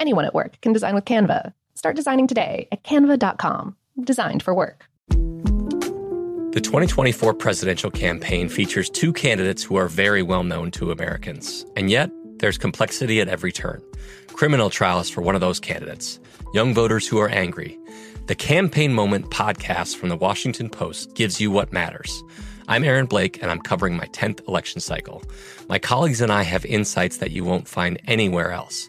Anyone at work can design with Canva. Start designing today at canva.com. Designed for work. The 2024 presidential campaign features two candidates who are very well known to Americans. And yet, there's complexity at every turn. Criminal trials for one of those candidates. Young voters who are angry. The Campaign Moment podcast from the Washington Post gives you what matters. I'm Aaron Blake, and I'm covering my 10th election cycle. My colleagues and I have insights that you won't find anywhere else.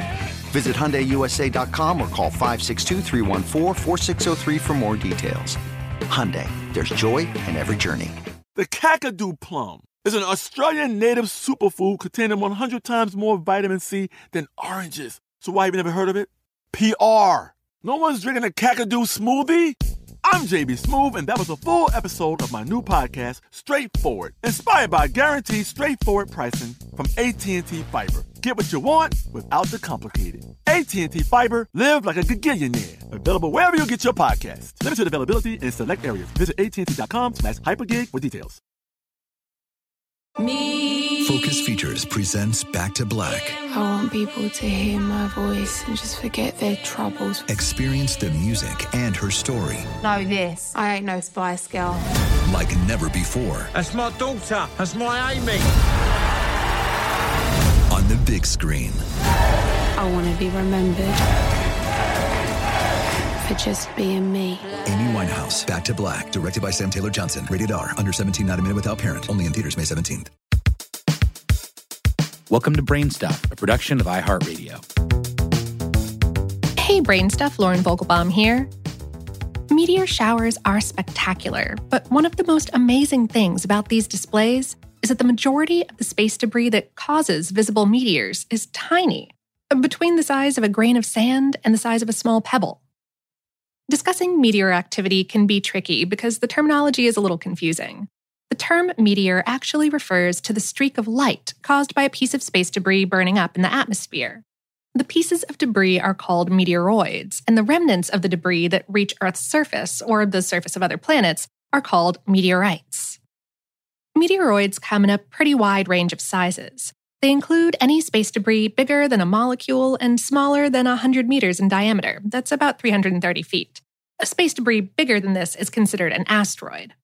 Visit HyundaiUSA.com or call 562-314-4603 for more details. Hyundai, there's joy in every journey. The Kakadu Plum is an Australian native superfood containing 100 times more vitamin C than oranges. So why have you never heard of it? PR. No one's drinking a Kakadu smoothie? I'm JB Smoove, and that was a full episode of my new podcast, Straightforward, inspired by guaranteed straightforward pricing from AT&T Fiber. Get what you want without the complicated. AT&T Fiber, live like a gigillionaire. Available wherever you get your podcast. Limited availability in select areas. Visit AT&T.com/hypergig for details. Focus Features presents Back to Black. I want people to hear my voice and just forget their troubles. Experience the music and her story. Know this, I ain't no Spice Girl. Like never before. That's my daughter, that's my Amy. On the big screen. I want to be remembered for just being me. Amy Winehouse, Back to Black, directed by Sam Taylor Johnson. Rated R, under 17, not admitted without parent. Only in theaters May 17th. Welcome to Brainstuff, a production of iHeartRadio. Hey, Brainstuff, Lauren Vogelbaum here. Meteor showers are spectacular, but one of the most amazing things about these displays is that the majority of the space debris that causes visible meteors is tiny, between the size of a grain of sand and the size of a small pebble. Discussing meteor activity can be tricky because the terminology is a little confusing. The term meteor actually refers to the streak of light caused by a piece of space debris burning up in the atmosphere. The pieces of debris are called meteoroids, and the remnants of the debris that reach Earth's surface or the surface of other planets are called meteorites. Meteoroids come in a pretty wide range of sizes. They include any space debris bigger than a molecule and smaller than 100 meters in diameter. That's about 330 feet. A space debris bigger than this is considered an asteroid.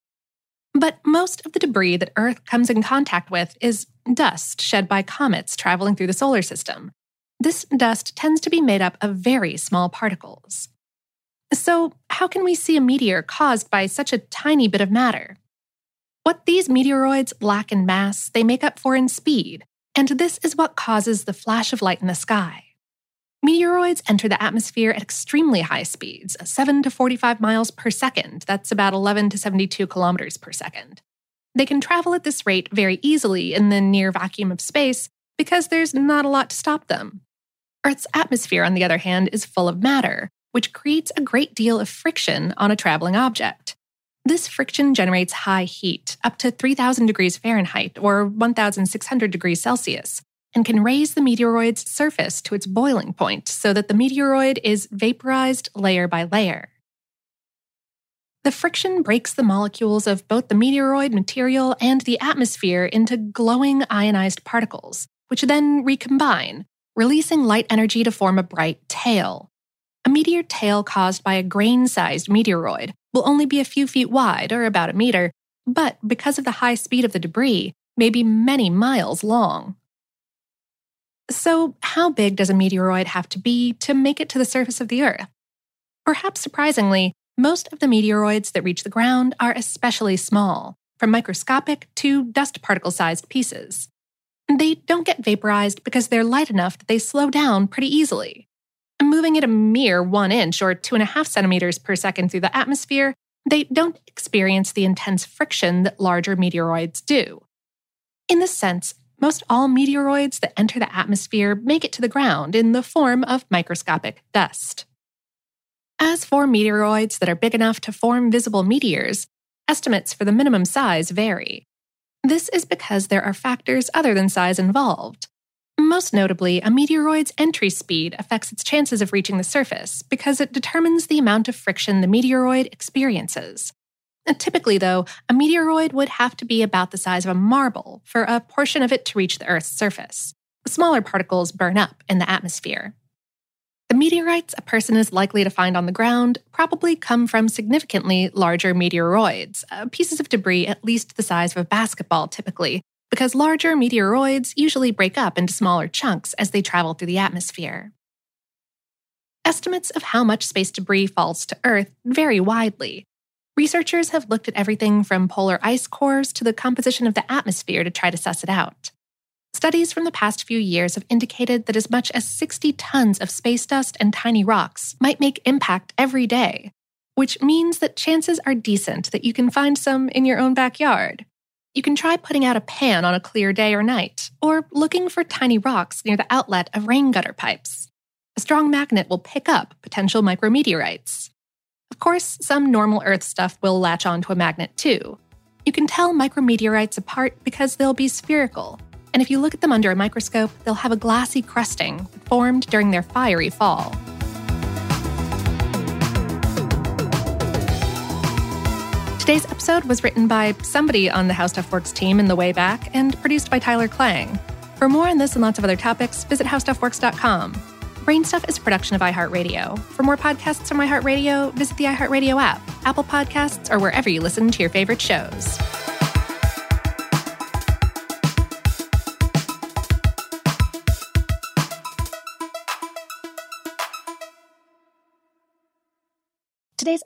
But most of the debris that Earth comes in contact with is dust shed by comets traveling through the solar system. This dust tends to be made up of very small particles. So, how can we see a meteor caused by such a tiny bit of matter? What these meteoroids lack in mass, they make up for in speed. And this is what causes the flash of light in the sky. Meteoroids enter the atmosphere at extremely high speeds, 7 to 45 miles per second. That's about 11 to 72 kilometers per second. They can travel at this rate very easily in the near vacuum of space because there's not a lot to stop them. Earth's atmosphere, on the other hand, is full of matter, which creates a great deal of friction on a traveling object. This friction generates high heat, up to 3,000 degrees Fahrenheit or 1,600 degrees Celsius, and can raise the meteoroid's surface to its boiling point so that the meteoroid is vaporized layer by layer. The friction breaks the molecules of both the meteoroid material and the atmosphere into glowing ionized particles, which then recombine, releasing light energy to form a bright tail. A meteor tail caused by a grain-sized meteoroid will only be a few feet wide, or about a meter, but because of the high speed of the debris, may be many miles long. So, how big does a meteoroid have to be to make it to the surface of the Earth? Perhaps surprisingly, most of the meteoroids that reach the ground are especially small, from microscopic to dust particle-sized pieces. They don't get vaporized because they're light enough that they slow down pretty easily. Moving at a mere 1 inch or 2.5 centimeters per second through the atmosphere, they don't experience the intense friction that larger meteoroids do. In this sense, most all meteoroids that enter the atmosphere make it to the ground in the form of microscopic dust. As for meteoroids that are big enough to form visible meteors, estimates for the minimum size vary. This is because there are factors other than size involved. Most notably, a meteoroid's entry speed affects its chances of reaching the surface because it determines the amount of friction the meteoroid experiences. Typically, though, a meteoroid would have to be about the size of a marble for a portion of it to reach the Earth's surface. Smaller particles burn up in the atmosphere. The meteorites a person is likely to find on the ground probably come from significantly larger meteoroids, pieces of debris at least the size of a basketball typically, because larger meteoroids usually break up into smaller chunks as they travel through the atmosphere. Estimates of how much space debris falls to Earth vary widely. Researchers have looked at everything from polar ice cores to the composition of the atmosphere to try to suss it out. Studies from the past few years have indicated that as much as 60 tons of space dust and tiny rocks might make impact every day, which means that chances are decent that you can find some in your own backyard. You can try putting out a pan on a clear day or night, or looking for tiny rocks near the outlet of rain gutter pipes. A strong magnet will pick up potential micrometeorites. Of course, some normal Earth stuff will latch onto a magnet too. You can tell micrometeorites apart because they'll be spherical, and if you look at them under a microscope, they'll have a glassy crusting that formed during their fiery fall. Today's episode was written by somebody on the HowStuffWorks team in the way back and produced by Tyler Klang. For more on this and lots of other topics, visit HowStuffWorks.com. BrainStuff is a production of iHeartRadio. For more podcasts from iHeartRadio, visit the iHeartRadio app, Apple Podcasts, or wherever you listen to your favorite shows. Today's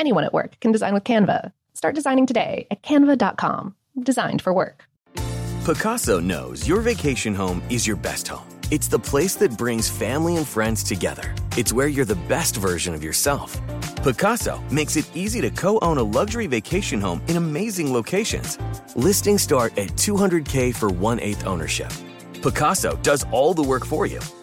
Anyone at work can design with Canva. Start designing today at canva.com. Designed for work. Pacaso knows your vacation home is your best home. It's the place that brings family and friends together. It's where you're the best version of yourself. Pacaso makes it easy to co-own a luxury vacation home in amazing locations. Listings start at $200K for 1/8 ownership. Pacaso does all the work for you.